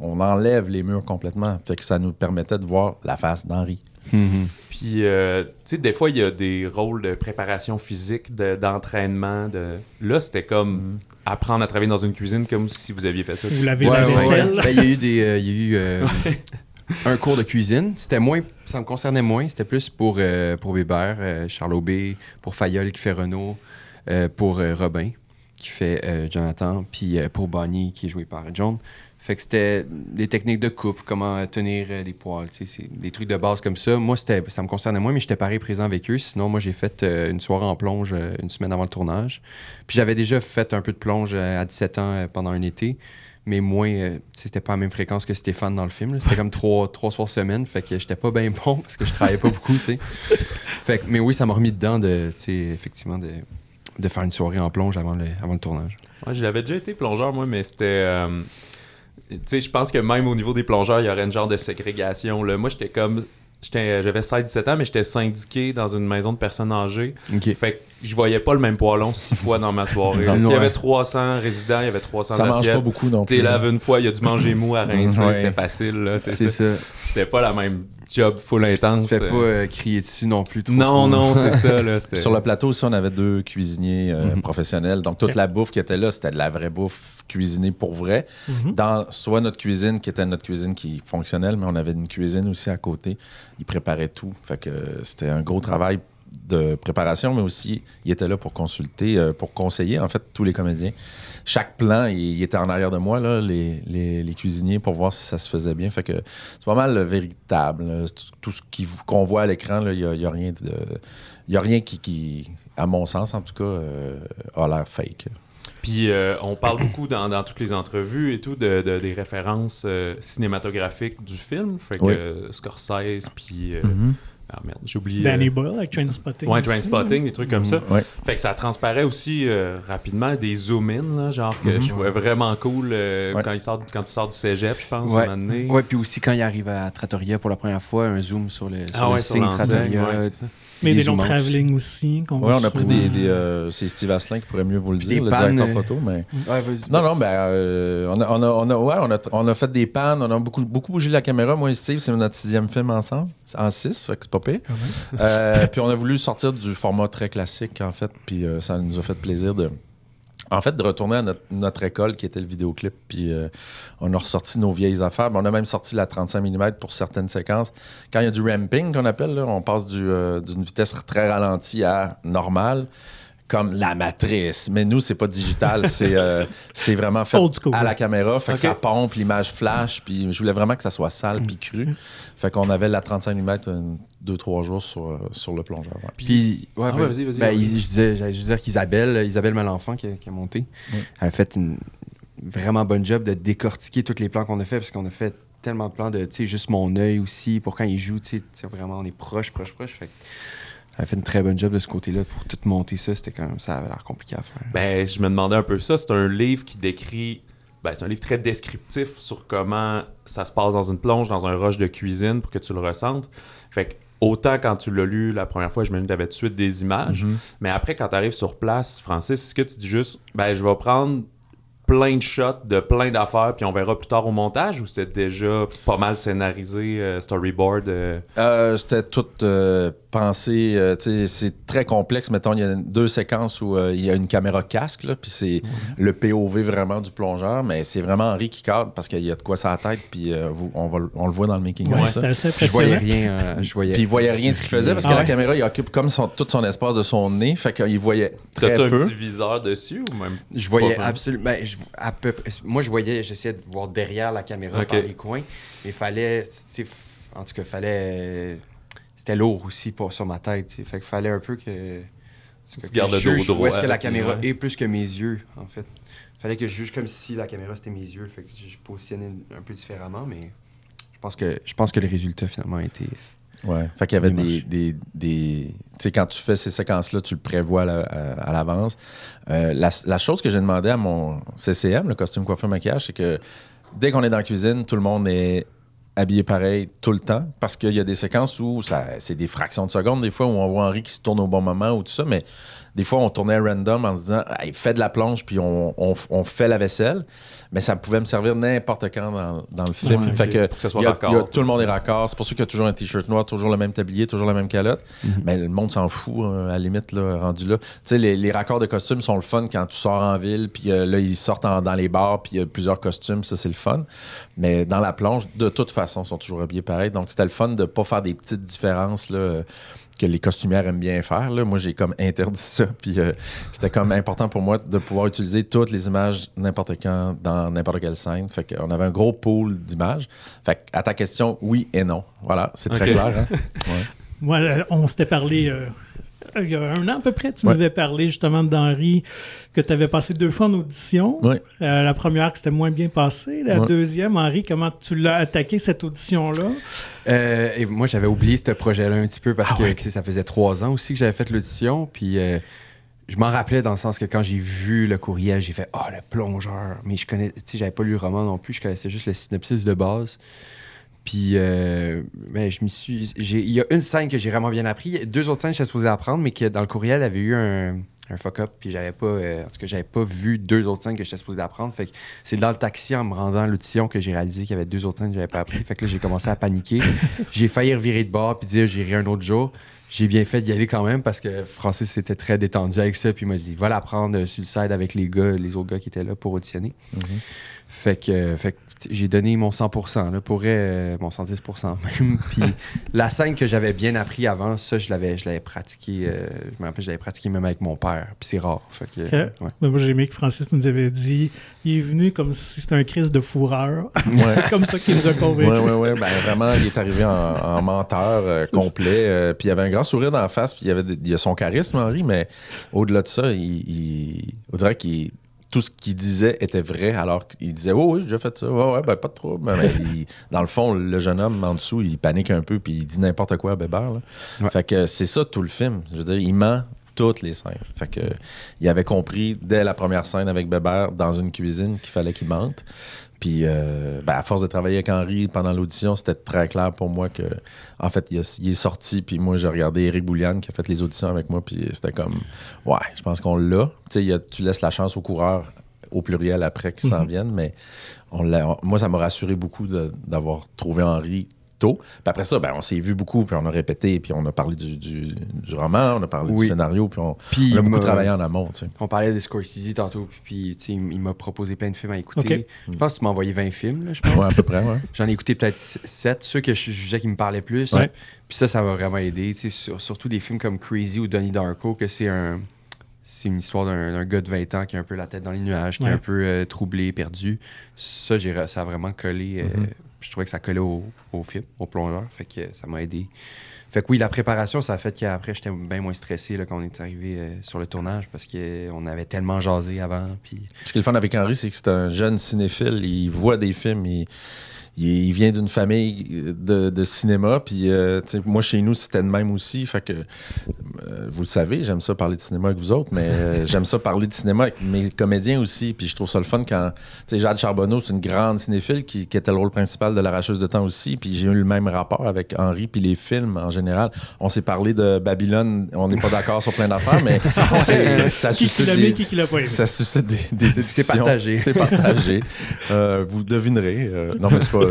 on, on enlève les murs complètement. Fait que ça nous permettait de voir la face d'Henri. Mm-hmm. Puis, euh, tu sais, des fois, il y a des rôles de préparation physique, de, d'entraînement. De... Là, c'était comme apprendre à travailler dans une cuisine comme si vous aviez fait ça. Vous l'avez ouais, la vaisselle. Il ouais. ben, y a eu des... Euh, y a eu, euh, ouais. un cours de cuisine. C'était moins, ça me concernait moins. C'était plus pour, euh, pour Bébert, euh, Charles Aubé, pour Fayolle qui fait Renaud, euh, pour euh, Robin qui fait euh, Jonathan, puis euh, pour Bonnie qui est joué par John. Fait que c'était des techniques de coupe, comment tenir les poils, tu sais, c'est des trucs de base comme ça. Moi, c'était, ça me concernait moins, mais j'étais pareil présent avec eux. Sinon, moi, j'ai fait euh, une soirée en plonge euh, une semaine avant le tournage. Puis j'avais déjà fait un peu de plonge euh, à dix-sept ans euh, pendant un été, mais moins, euh, tu sais, c'était pas à la même fréquence que Stéphane dans le film. Là. C'était comme trois, trois soirs semaine, fait que j'étais pas bien bon parce que je travaillais pas beaucoup, tu sais. Fait que, mais oui, ça m'a remis dedans, de, tu sais, effectivement, de, de faire une soirée en plonge avant le, avant le tournage. Ouais, je l'avais déjà été plongeur, moi, mais c'était... Euh... Tu sais, je pense que même au niveau des plongeurs, il y aurait une genre de ségrégation. Là. Moi, j'étais comme... J'étais, j'avais seize dix-sept ans, mais j'étais syndiqué dans une maison de personnes âgées. Okay. Fait que je voyais pas le même poêlon six fois dans ma soirée. S'il y avait trois cents résidents, il y avait trois cents assiettes. Ça mange pas beaucoup non plus. T'es lavé une fois, il y a du manger mou à rincer. Ouais. C'était facile, là. C'est, c'est ça. ça. C'était pas la même job full intense. Tu fais pas euh, crier dessus non plus trop. Non, trop. non, c'est ça. Là, sur le plateau aussi, on avait deux cuisiniers euh, mm-hmm. professionnels. Donc, toute la bouffe qui était là, c'était de la vraie bouffe cuisinée pour vrai. Mm-hmm. Dans soit notre cuisine, qui était notre cuisine qui fonctionnelle, mais on avait une cuisine aussi à côté. Ils préparaient tout. Fait que euh, c'était un gros travail de préparation, mais aussi, il était là pour consulter, euh, pour conseiller, en fait, tous les comédiens. Chaque plan, il, il était en arrière de moi, là, les, les, les cuisiniers, pour voir si ça se faisait bien. Fait que c'est pas mal véritable. Là. Tout, tout ce qui, qu'on voit à l'écran, il n'y a, y a rien, de, y a rien qui, qui, à mon sens, en tout cas, euh, a l'air fake. Puis euh, on parle beaucoup dans, dans toutes les entrevues et tout de, de, des références euh, cinématographiques du film. Fait que oui. euh, Scorsese, puis... Euh, mm-hmm. Ah merde, j'ai oublié. Danny euh... Boyle avec Trainspotting. Ouais, Trainspotting, hein. Des trucs comme mmh, ça. Ouais. Fait que ça transparaît aussi euh, rapidement des zoom-in, genre que mmh. je trouvais vraiment cool euh, ouais. quand, il sort, quand il sort du cégep, je pense, ouais. à un moment donné. Ouais, puis aussi quand il arrive à Trattoria pour la première fois, un zoom sur le, sur ah, le ouais, signe sur Trattoria. Ouais, c'est ça. Mais des, des longs travelling aussi. Qu'on ouais, on a pris des... des euh, c'est Steve Asselin qui pourrait mieux vous le dire, des le pannes, directeur photo. Mais... Ouais, non, non, ben, euh, on, a, on, a, on, a, ouais, on, a, on a fait des pannes, on a beaucoup, beaucoup bougé la caméra. Moi et Steve, c'est notre sixième film ensemble, en six, fait que c'est pas pire. Euh, puis on a voulu sortir du format très classique, en fait, puis euh, ça nous a fait plaisir de... En fait, de retourner à notre, notre école qui était le vidéoclip, puis euh, on a ressorti nos vieilles affaires. Mais on a même sorti la trente-cinq millimètres pour certaines séquences. Quand il y a du ramping, qu'on appelle, là, on passe du, euh, d'une vitesse très ralentie à normale, comme la matrice. Mais nous, c'est pas digital, c'est, euh, c'est vraiment fait à la caméra. Fait okay. que ça pompe, l'image flash, puis je voulais vraiment que ça soit sale puis cru. Fait qu'on avait la trente-cinq millimètres... Une, deux, trois jours sur, sur le plongeur. Ouais. Puis, ouais, ah, ben, vas-y, vas-y. Ben, vas-y. Il, je disais, j'allais juste dire qu'Isabelle, Isabelle Malenfant qui a, qui a monté, oui. elle a fait une vraiment bonne job de décortiquer tous les plans qu'on a fait, parce qu'on a fait tellement de plans de, tu sais, juste mon œil aussi, pour quand il joue, tu sais, vraiment, on est proche, proche, proche. Fait elle a fait une très bonne job de ce côté-là pour tout monter ça. C'était quand même, ça avait l'air compliqué à faire. Ben, je me demandais un peu ça. C'est un livre qui décrit... Ben, c'est un livre très descriptif sur comment ça se passe dans une plonge, dans un rush de cuisine pour que tu le ressentes. Fait que autant quand tu l'as lu la première fois, je me dis que tu avais tout de suite des images. Mm-hmm. Mais après, quand tu arrives sur place, Francis, est-ce que tu dis juste « ben je vais prendre plein de shots de plein d'affaires puis on verra plus tard au montage » ou c'était déjà pas mal scénarisé, euh, storyboard? Euh... Euh, c'était tout euh, pensé. Euh, c'est très complexe. Mettons, il y a deux séquences où euh, il y a une caméra casque, là, puis c'est mm-hmm. le P O V vraiment du plongeur, mais c'est vraiment Henri Picard parce qu'il y a de quoi sur la tête, puis euh, on, on le voit dans le making of. Ouais, ça. Je voyais rien. Euh, je voyais... Puis il voyait rien de ce qu'il faisait parce ah, que ouais. la caméra, il occupe comme son, tout son espace de son nez, fait qu'il voyait très T'as-tu peu. T'as-tu un petit viseur dessus ou même? Je voyais absolument... Ben, à peu près, moi, je voyais, j'essayais de voir derrière la caméra okay. par les coins. Il fallait, tu sais, en tout cas, fallait. C'était lourd aussi pour, sur ma tête. Tu sais, fait qu'il fallait un peu que. Tu que gardes le dos droit. Où est-ce que la caméra est plus que mes yeux, en fait. Fallait que je juge comme si la caméra c'était mes yeux. Fait que je positionnais un peu différemment, mais je pense que, je pense que le résultat finalement a été. Ouais. Fait qu'il y avait des, des, des... Tu sais, quand tu fais ces séquences-là, tu le prévois à, la, à, à l'avance. Euh, la, la chose que j'ai demandé à mon C C M, le costume coiffure maquillage, c'est que dès qu'on est dans la cuisine, tout le monde est habillé pareil tout le temps, parce qu'il y a des séquences où ça, c'est des fractions de secondes, des fois où on voit Henri qui se tourne au bon moment ou tout ça, mais des fois on tournait à random en se disant hey, « fais de la plonge » puis on, on, on fait la vaisselle, mais ça pouvait me servir n'importe quand dans, dans le film. Ouais, fait okay. que, que ce soit y a, raccord, y a, tout le monde est raccord, c'est pour ça qu'il y a toujours un t-shirt noir, toujours le même tablier, toujours la même calotte, mm-hmm. mais le monde s'en fout à la limite, là, rendu là. Tu sais, les, les raccords de costumes sont le fun quand tu sors en ville, puis euh, là ils sortent en, dans les bars, puis il y a plusieurs costumes, ça c'est le fun, mais dans la plonge, de toute façon, façon, sont toujours habillés pareil. Donc, c'était le fun de ne pas faire des petites différences là, que les costumières aiment bien faire. Là. Moi, j'ai comme interdit ça. Puis, euh, c'était comme important pour moi de pouvoir utiliser toutes les images n'importe quand, dans n'importe quelle scène. Fait qu'on avait un gros pool d'images. Fait qu'à ta question, oui et non. Voilà, c'est très okay. clair. Hein? Ouais. Moi, on s'était parlé... Euh... il y a un an à peu près, tu ouais. nous avais parlé justement d'Henri, que tu avais passé deux fois en audition. Ouais. Euh, la première qui s'était moins bien passée. La ouais. deuxième, Henri, comment tu l'as attaqué, cette audition-là? Euh, et moi, j'avais oublié ce projet-là un petit peu parce ah, que ouais. ça faisait trois ans aussi que j'avais fait l'audition. Puis euh, je m'en rappelais dans le sens que quand j'ai vu le courriel, j'ai fait « Ah, oh, le plongeur! » Mais je connais, tu sais, j'avais pas lu le roman non plus, je connaissais juste le synopsis de base. Puis, euh, ben, je m'y suis. Il y a une scène que j'ai vraiment bien appris. Il y a deux autres scènes que j'étais supposé apprendre, mais que dans le courriel, avait eu un, un fuck-up. Puis, j'avais pas. Euh, en tout cas, j'avais pas vu deux autres scènes que j'étais supposé apprendre. Fait que c'est dans le taxi, en me rendant à l'audition, que j'ai réalisé qu'il y avait deux autres scènes que j'avais pas appris. Fait que là, j'ai commencé à paniquer. J'ai failli revirer de bord, puis dire j'irai un autre jour. J'ai bien fait d'y aller quand même parce que Francis était très détendu avec ça. Puis il m'a dit va l'apprendre sur le side avec les gars, les autres gars qui étaient là pour auditionner. Mm-hmm. Fait que, euh, fait que j'ai donné mon cent pour cent, là, pour, euh, mon cent dix pour cent même. Puis la scène que j'avais bien appris avant, ça, je l'avais, je l'avais pratiqué. Euh, je me rappelle, je l'avais pratiqué même avec mon père. Puis c'est rare. Fait que, okay. ouais. Mais moi, j'ai aimé que Francis nous avait dit il est venu comme si c'était un crise de fourreur. Ouais. C'est comme ça qu'il nous a convaincus. Oui, oui, oui. Ben, vraiment, il est arrivé en, en menteur euh, complet. Euh, puis il avait un grand sourire dans la face. Puis il, avait des, il a son charisme, Henri, mais au-delà de ça, il, il, on dirait qu'il. Tout ce qu'il disait était vrai, alors qu'il disait oh, « oui, j'ai déjà fait ça, oh, ouais, ben pas de trouble. » Mais il, dans le fond, le jeune homme en dessous, il panique un peu puis il dit n'importe quoi à Bébert. Là. Ouais. Fait que c'est ça tout le film. Je veux dire, il ment toutes les scènes. Fait que il avait compris dès la première scène avec Bébert dans une cuisine qu'il fallait qu'il mente. Puis euh, ben, à force de travailler avec Henri pendant l'audition, c'était très clair pour moi que en fait, il, a, il est sorti. Puis moi, j'ai regardé Éric Cabouliane qui a fait les auditions avec moi. Puis c'était comme, ouais, je pense qu'on l'a. Tu sais, tu laisses la chance aux coureurs, au pluriel, après qu'ils mm-hmm. s'en viennent. Mais on l'a, on, moi, ça m'a rassuré beaucoup de, d'avoir trouvé Henri tôt. Puis après ça, ben, on s'est vu beaucoup. Puis on a répété. Puis on a parlé du, du, du roman. On a parlé oui. du scénario. Puis on, puis on a beaucoup m'a... travaillé en amont. Tu sais. On parlait de Scorsese tantôt. Puis il m'a proposé plein de films à écouter. Okay. Je pense que tu m'as envoyé vingt films. Là, je pense. Ouais, à peu près. Ouais. J'en ai écouté peut-être sept. Ceux que je jugeais qui me parlaient plus. Ouais. Puis ça, ça m'a vraiment aidé. Sur, surtout des films comme Crazy ou Donnie Darko, que c'est un. C'est une histoire d'un, d'un gars de vingt ans qui a un peu la tête dans les nuages, qui ouais. est un peu euh, troublé, perdu. Ça, j'ai, ça a vraiment collé. Euh, mm-hmm. Je trouvais que ça collait au, au film, au plongeur. Fait que ça m'a aidé. Fait que oui, la préparation, ça a fait qu'après, j'étais bien moins stressé là, quand on est arrivé euh, sur le tournage parce qu'on avait tellement jasé avant. Puis... Ce qui est le fun avec Henri, c'est que c'est un jeune cinéphile. Il voit des films, il... Il vient d'une famille de, de cinéma, puis euh, moi, chez nous, c'était de même aussi. Fait que, euh, vous le savez, j'aime ça parler de cinéma avec vous autres, mais euh, j'aime ça parler de cinéma avec mes comédiens aussi. Puis je trouve ça le fun quand, tu sais, Jade Charbonneau, c'est une grande cinéphile qui, qui était le rôle principal de L'arracheuse de Temps aussi. Puis j'ai eu le même rapport avec Henri, puis les films en général. On s'est parlé de Babylone, on n'est pas d'accord sur plein d'affaires, mais c'est, ça, suscite des, des, ça suscite des, des discussions. C'est partagé. C'est partagé. Euh, vous devinerez. Euh, non, mais c'est pas.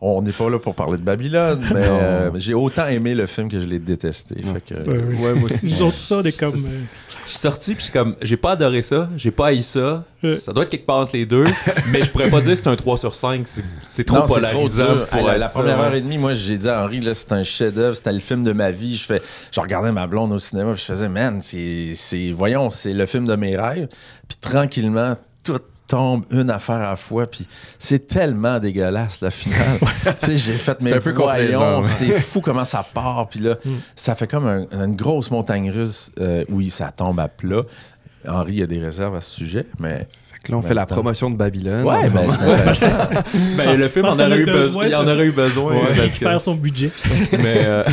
On n'est pas là pour parler de Babylone, mais euh, j'ai autant aimé le film que je l'ai détesté. Fait que, ouais, oui. ouais, moi aussi. Nous autres, ça, des comme. Euh... Je suis sorti, puis je suis comme, j'ai pas adoré ça, j'ai pas haï ça. Ça doit être quelque part entre les deux, mais je pourrais pas dire que c'est un trois sur cinq. C'est, c'est trop non, polarisant. C'est trop pour la, la première heure et demie, moi, j'ai dit à Henri, là, c'est un chef-d'œuvre, c'était le film de ma vie. Je, fais, je regardais ma blonde au cinéma, puis je faisais, man, c'est, c'est, voyons, c'est le film de mes rêves. Puis tranquillement, tout. Tombe une affaire à la fois, puis c'est tellement dégueulasse, la finale. Tu sais, j'ai fait mes voyons, c'est fou comment ça part, puis là, mm. ça fait comme un, une grosse montagne russe euh, où ça tombe à plat. Henri a des réserves à ce sujet, mais... Fait que là, on fait la promotion de Babylone. Ouais, ben, c'est intéressant. Ben, le film, on aurait eu besoin. Il en aurait eu besoin. Ouais, parce qu'il perd son budget. Mais... Euh...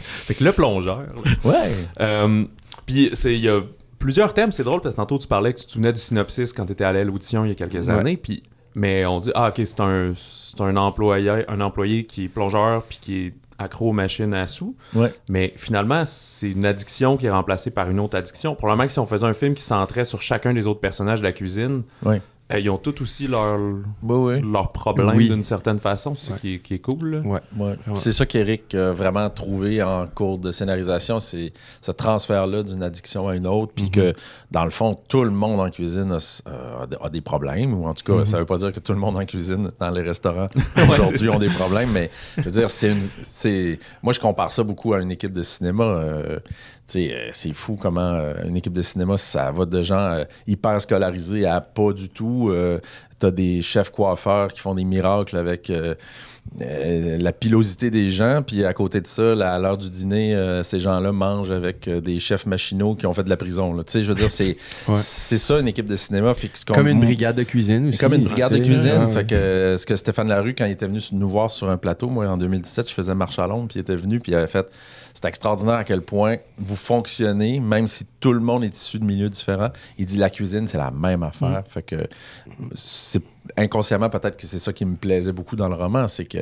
fait que le plongeur. Là. Ouais. Euh, puis, c'est... Il y a... Plusieurs thèmes, c'est drôle parce que tantôt tu parlais que tu te souvenais du synopsis quand tu étais allé à l'audition il y a quelques ouais. années, puis mais on dit ah ok c'est un c'est un employé un employé qui est plongeur puis qui est accro aux machines à sous, ouais. mais finalement c'est une addiction qui est remplacée par une autre addiction. Probablement que si on faisait un film qui centrait sur chacun des autres personnages de la cuisine, ouais. Euh, ils ont tous aussi leurs oui, oui. leur problèmes oui. d'une certaine façon, c'est ça ouais. qui, qui est cool. Ouais. Ouais. C'est ça qu'Éric a vraiment trouvé en cours de scénarisation, c'est ce transfert-là d'une addiction à une autre, puis mm-hmm. que dans le fond, tout le monde en cuisine a, euh, a des problèmes, ou en tout cas, mm-hmm. ça veut pas dire que tout le monde en cuisine dans les restaurants aujourd'hui ouais, ont des problèmes, mais je veux dire, c'est, une, c'est... moi je compare ça beaucoup à une équipe de cinéma. Euh, C'est, c'est fou comment euh, une équipe de cinéma, ça va de gens euh, hyper scolarisés à pas du tout. Euh, t'as des chefs coiffeurs qui font des miracles avec euh, euh, la pilosité des gens. Puis à côté de ça, là, à l'heure du dîner, euh, ces gens-là mangent avec euh, des chefs machinaux qui ont fait de la prison. Tu sais, je veux dire, c'est, ouais. c'est ça une équipe de cinéma. Puis qu'on, comme une brigade de cuisine aussi. Comme une brigade de cuisine. Ah, ouais. Fait que ce que Stéphane Larue, quand il était venu nous voir sur un plateau, moi en deux mille dix-sept, je faisais Marche à Londres, puis il était venu, puis il avait fait... C'est extraordinaire à quel point vous fonctionnez, même si tout le monde est issu de milieux différents. Il dit la cuisine, c'est la même affaire. Mmh. Fait que c'est inconsciemment, peut-être que c'est ça qui me plaisait beaucoup dans le roman, c'est que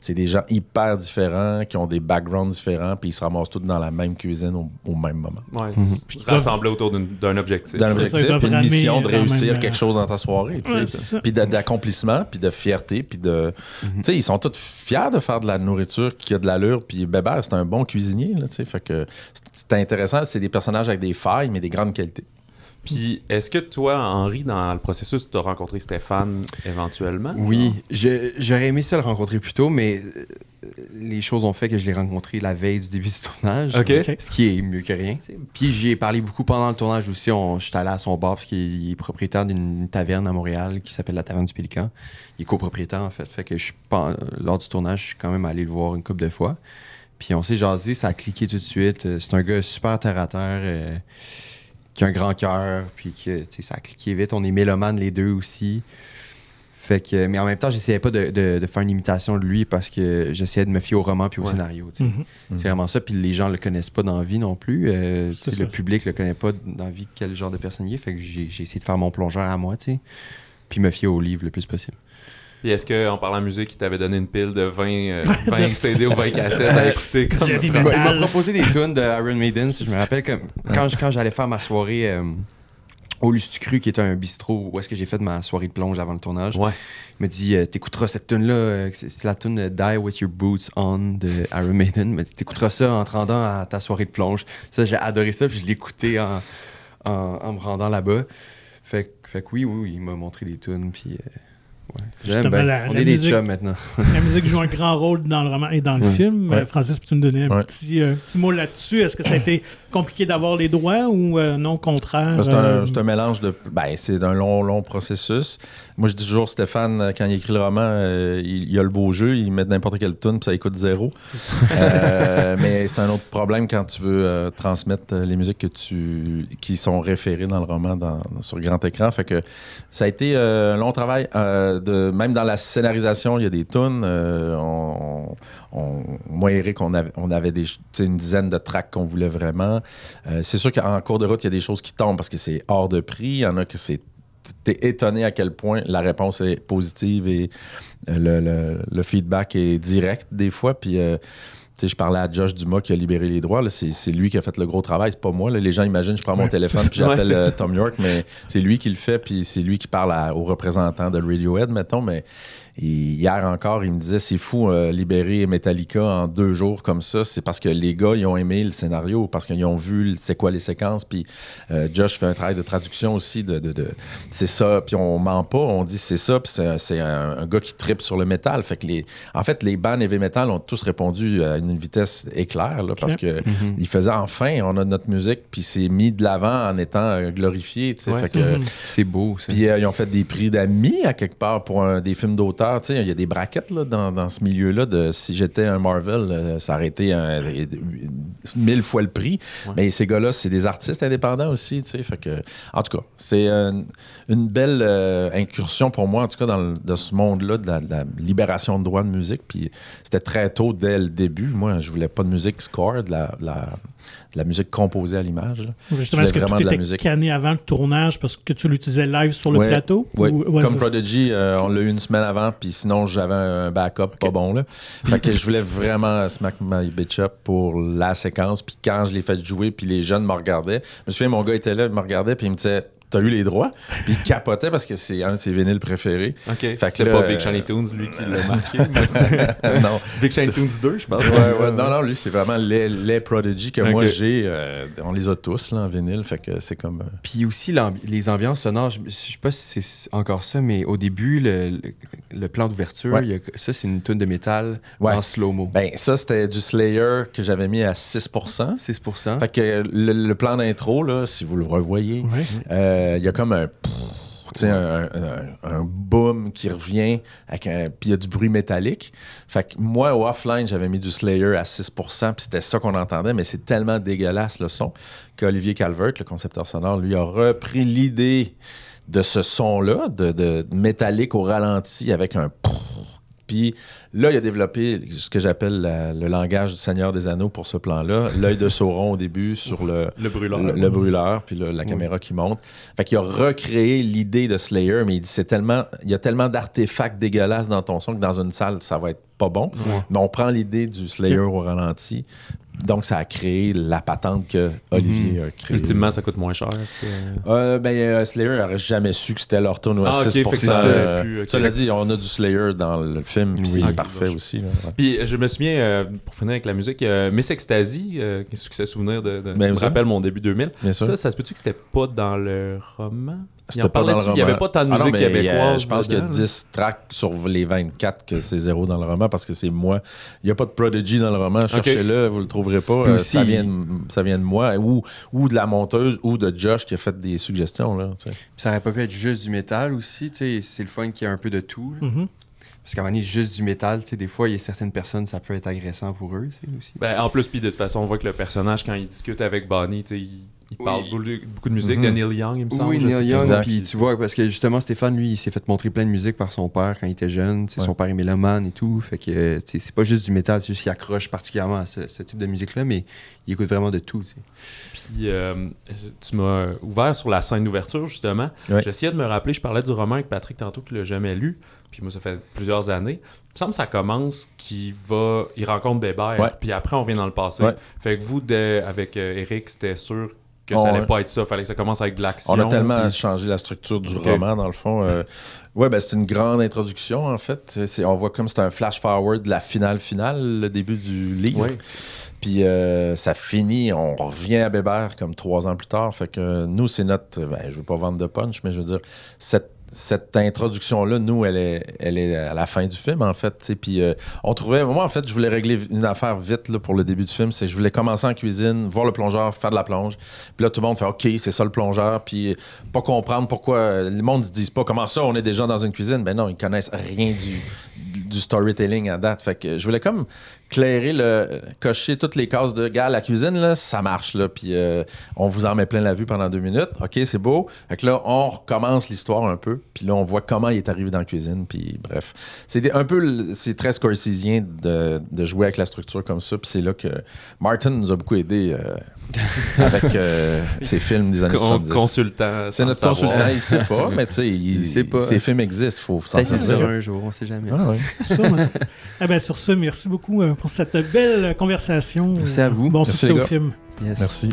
c'est des gens hyper différents, qui ont des backgrounds différents, puis ils se ramassent tous dans la même cuisine au, au même moment. Ouais, mm-hmm. Puis rassemblés autour d'une, d'un objectif. D'un objectif, puis une mission de réussir même... quelque chose dans ta soirée. Ouais, puis de, d'accomplissement, puis de fierté, puis de... Mm-hmm. Tu sais, ils sont tous fiers de faire de la nourriture qui a de l'allure, puis Bébert, c'est un bon cuisinier, là, tu sais, fait que c'est intéressant, c'est des personnages avec des failles, mais des grandes qualités. Puis, est-ce que toi, Henri, dans le processus, tu as rencontré Stéphane éventuellement? Oui, je, j'aurais aimé ça le rencontrer plus tôt, mais les choses ont fait que je l'ai rencontré la veille du début du tournage, okay. Okay. Ce qui est mieux que rien. Puis, j'y ai parlé beaucoup pendant le tournage aussi. On, je suis allé à son bar parce qu'il est propriétaire d'une taverne à Montréal qui s'appelle la Taverne du Pélican. Il est copropriétaire, en fait. Fait que je, lors du tournage, je suis quand même allé le voir une couple de fois. Puis, on s'est jasé, ça a cliqué tout de suite. C'est un gars super terre-à-terre. Euh, qui a un grand cœur, puis que ça a cliqué vite. On est mélomanes les deux aussi. Fait que, mais en même temps, j'essayais pas de, de, de faire une imitation de lui parce que j'essayais de me fier au roman puis au ouais. scénario. Mm-hmm. C'est vraiment ça. Puis les gens le connaissent pas dans la vie non plus. Euh, le public le connaît pas dans la vie quel genre de personne il est. Fait que j'ai, j'ai essayé de faire mon plongeur à moi, tu sais, puis me fier au livre le plus possible. Puis est-ce qu'en parlant musique, il t'avait donné une pile de vingt, euh, vingt C D ou vingt cassettes à écouter? Comme... Il m'a proposé des tunes de Iron Maiden. Je me rappelle que quand, je, quand j'allais faire ma soirée euh, au Lustucru, qui était un bistrot où est-ce que j'ai fait ma soirée de plonge avant le tournage, ouais. il m'a dit euh, « T'écouteras cette tune-là, euh, c'est la tune euh, « Die with your boots on » de Iron Maiden. » Il m'a dit « T'écouteras ça en te rendant à ta soirée de plonge. » Ça, j'ai adoré ça, puis je l'écoutais en, en, en me rendant là-bas. Fait, fait que oui, oui, il m'a montré des tunes, puis... Euh, Ouais. J'aime bien. La, on la est musique, des chums maintenant. La musique joue un grand rôle dans le roman et dans le mmh. film. Ouais. Euh, Francis, peux-tu nous donner un, ouais. petit, un petit mot là-dessus? Est-ce que ça a été compliqué d'avoir les droits ou euh, non, au contraire? C'est un, euh... c'est un mélange de... Ben, c'est un long, long processus. Moi, je dis toujours, Stéphane, quand il écrit le roman, euh, il, il a le beau jeu, il met n'importe quelle tune puis ça écoute zéro. euh, mais c'est un autre problème quand tu veux euh, transmettre les musiques que tu, qui sont référées dans le roman dans, sur grand écran. Fait que ça a été euh, un long travail... Euh, De, même dans la scénarisation, il y a des tunes. Euh, on, on, moi et Éric, on avait, on avait des, une dizaine de tracks qu'on voulait vraiment. Euh, c'est sûr qu'en cours de route, il y a des choses qui tombent parce que c'est hors de prix. Il y en a que c'est... T'es étonné à quel point la réponse est positive et le, le, le feedback est direct des fois. Puis... Euh, T'sais, je parlais à Josh Dumas qui a libéré les droits. Là. C'est, c'est lui qui a fait le gros travail, c'est pas moi. Là. Les gens imaginent, je prends mon ouais, téléphone puis j'appelle ouais, Tom York, mais c'est lui qui le fait puis c'est lui qui parle à, aux représentants de Radiohead, mettons. Mais hier encore, il me disait, c'est fou euh, libérer Metallica en deux jours comme ça. C'est parce que les gars, ils ont aimé le scénario, parce qu'ils ont vu c'est quoi les séquences. Puis euh, Josh fait un travail de traduction aussi. de, de, de C'est ça, puis on ment pas, on dit c'est ça. Puis c'est, c'est un, un gars qui trippe sur le métal. Fait que les, en fait, les bands heavy metal ont tous répondu à une une vitesse éclair, là, parce que mm-hmm. il faisait enfin, on a notre musique, puis c'est mis de l'avant en étant euh, glorifié. Ouais, fait c'est, que, c'est beau. Puis euh, ils ont fait des prix d'amis à quelque part pour un, des films d'auteur. Il y a des braquettes là, dans, dans ce milieu-là. De, si j'étais un Marvel, euh, ça aurait été un, mille fois le prix. Ouais. Mais ces gars-là, c'est des artistes indépendants aussi. Fait que, en tout cas, c'est une, une belle euh, incursion pour moi, en tout cas, dans, le, dans ce monde-là, de la, de la libération de droits de musique. Puis c'était très tôt, dès le début. Moi, je voulais pas de musique score, de la, de la, de la musique composée à l'image. Justement, est-ce que tout était canné avant le tournage parce que tu l'utilisais live sur le ouais, plateau? Oui, ou, ouais, comme ça. Prodigy, euh, on l'a eu une semaine avant, puis sinon, j'avais un backup okay. pas bon. Là. Fait que je voulais vraiment smack my bitch up pour la séquence, puis quand je l'ai fait jouer, puis les jeunes me regardaient. Je me souviens, mon gars était là, il me regardait, puis il me disait T'as eu les droits, puis il capotait parce que c'est un de ses vinyles préférés. OK. Fait que c'était pas Big Shiny Tunes, lui, qui l'a marqué. Mais non. Big Shiny Tunes deux, je pense. Ouais, ouais. Non, non, lui, c'est vraiment les, les Prodigy que okay. moi j'ai. Euh, on les a tous, là, en vinyle. Fait que c'est comme. Euh... Puis aussi, l'ambi- les ambiances sonores, je, je sais pas si c'est encore ça, mais au début, le, le, le plan d'ouverture, ouais. il y a, ça, c'est une tune de métal ouais. en slow-mo. Ben, ça, c'était du Slayer que j'avais mis à six pour cent. six pour cent. Fait que le, le plan d'intro, là, si vous le revoyez, ouais. euh, il euh, y a comme un, pff, un, un, un boom qui revient, puis il y a du bruit métallique. Fait que moi, au offline, j'avais mis du Slayer à six pour cent, puis c'était ça qu'on entendait, mais c'est tellement dégueulasse le son qu'Olivier Calvert, le concepteur sonore, lui a repris l'idée de ce son-là, de, de métallique au ralenti avec un... Pff, puis là, il a développé ce que j'appelle la, le langage du Seigneur des Anneaux pour ce plan-là. L'œil de Sauron au début sur le, le brûleur, le, le brûleur puis le, la oui. caméra qui monte. Fait qu'il a recréé l'idée de Slayer, mais il dit c'est tellement, il y a tellement d'artefacts dégueulasses dans ton son que dans une salle, ça va être pas bon. Oui. Mais on prend l'idée du Slayer au ralenti. Donc, ça a créé la patente que Olivier mmh. a créée. Ultimement, ça coûte moins cher. Que... Euh, ben, euh, Slayer n'aurait jamais su que c'était leur tournoi à ah, six pour cent. Okay, ça euh, su, okay. Cela dit, on a du Slayer dans le film, puis oui, c'est parfait donc, aussi. Là, ouais. Puis je me souviens, euh, pour finir avec la musique, euh, Miss Ecstasy, euh, succès souvenir de, de, ben, je me rappelle mon début deux mille. Bien sûr. Ça, ça se peut-tu que c'était pas dans le roman? Il n'y avait pas tant de musique ah non, québécoise. A, je pense dedans, qu'il y a dix tracks sur les vingt-quatre que c'est zéro dans le roman parce que c'est moi. Il n'y a pas de Prodigy dans le roman. Cherchez-le, okay. vous ne le trouverez pas. Euh, aussi, ça, vient de, ça vient de moi ou, ou de la monteuse ou de Josh qui a fait des suggestions. Là, ça aurait pas pu être juste du métal aussi. T'sais. C'est le fun qu'il y a un peu de tout. Mm-hmm. Parce qu'à un moment donné, juste du métal, tu sais, des fois, il y a certaines personnes, ça peut être agressant pour eux. Aussi. Ben, en plus, puis de toute façon, on voit que le personnage, quand il discute avec Bonnie, tu sais, il... Il oui. parle beaucoup de musique mm-hmm. de Neil Young, il me semble. Oui, Neil Young, puis tu vois, parce que justement, Stéphane, lui, il s'est fait montrer plein de musique par son père quand il était jeune. Ouais. Son père est mélomane et tout, fait que c'est pas juste du métal, c'est juste qu'il accroche particulièrement à ce, ce type de musique-là, mais il écoute vraiment de tout. Puis euh, tu m'as ouvert sur la scène d'ouverture, justement. Ouais. J'essayais de me rappeler, je parlais du roman avec Patrick tantôt qu'il l'a jamais lu, puis moi, ça fait plusieurs années. Il me semble que ça commence qu'il va, il rencontre Bébert, puis après, on vient dans le passé. Ouais. Fait que vous, de, avec euh, Éric, c'était sûr que on, ça allait pas être ça, fallait que ça commence avec de l'action. On a tellement puis... changé la structure du okay. roman, dans le fond. Euh, ouais, ben c'est une grande introduction, en fait. C'est, on voit comme c'est un flash-forward de la finale-finale, le début du livre. Oui. Puis euh, ça finit, on revient à Bébert comme trois ans plus tard. Fait que nous, c'est notre... Ben, je veux pas vendre de punch, mais je veux dire, cette Cette introduction-là, nous, elle est, elle est à la fin du film, en fait. Puis euh, on trouvait... Moi, en fait, je voulais régler une affaire vite là, pour le début du film. C'est que je voulais commencer en cuisine, voir le plongeur, faire de la plonge. Puis là, tout le monde fait « OK, c'est ça le plongeur. » Puis pas comprendre pourquoi... Le monde ne se dit pas « Comment ça, on est déjà dans une cuisine? » Ben non, ils connaissent rien du, du storytelling à date. Fait que je voulais comme... clairer le cocher toutes les cases de gars, la cuisine là, ça marche là, puis euh, on vous en met plein la vue pendant deux minutes. OK, c'est beau. Fait que là on recommence l'histoire un peu, puis là on voit comment il est arrivé dans la cuisine, puis bref, c'est des, un peu c'est très scorsésien de, de jouer avec la structure comme ça, puis c'est là que Martin nous a beaucoup aidé euh, avec euh, ses films des années soixante-dix. Consultant, c'est notre savoir. Consultant, il sait pas, mais tu sais, il, il sait pas. Ses films existent, faut s'en servir. Sur un jour, on sait jamais. Ah, ouais. sur, ah ben sur ce, merci beaucoup. Euh, pour cette belle conversation. Merci à vous. Bon succès au film. Yes. Merci.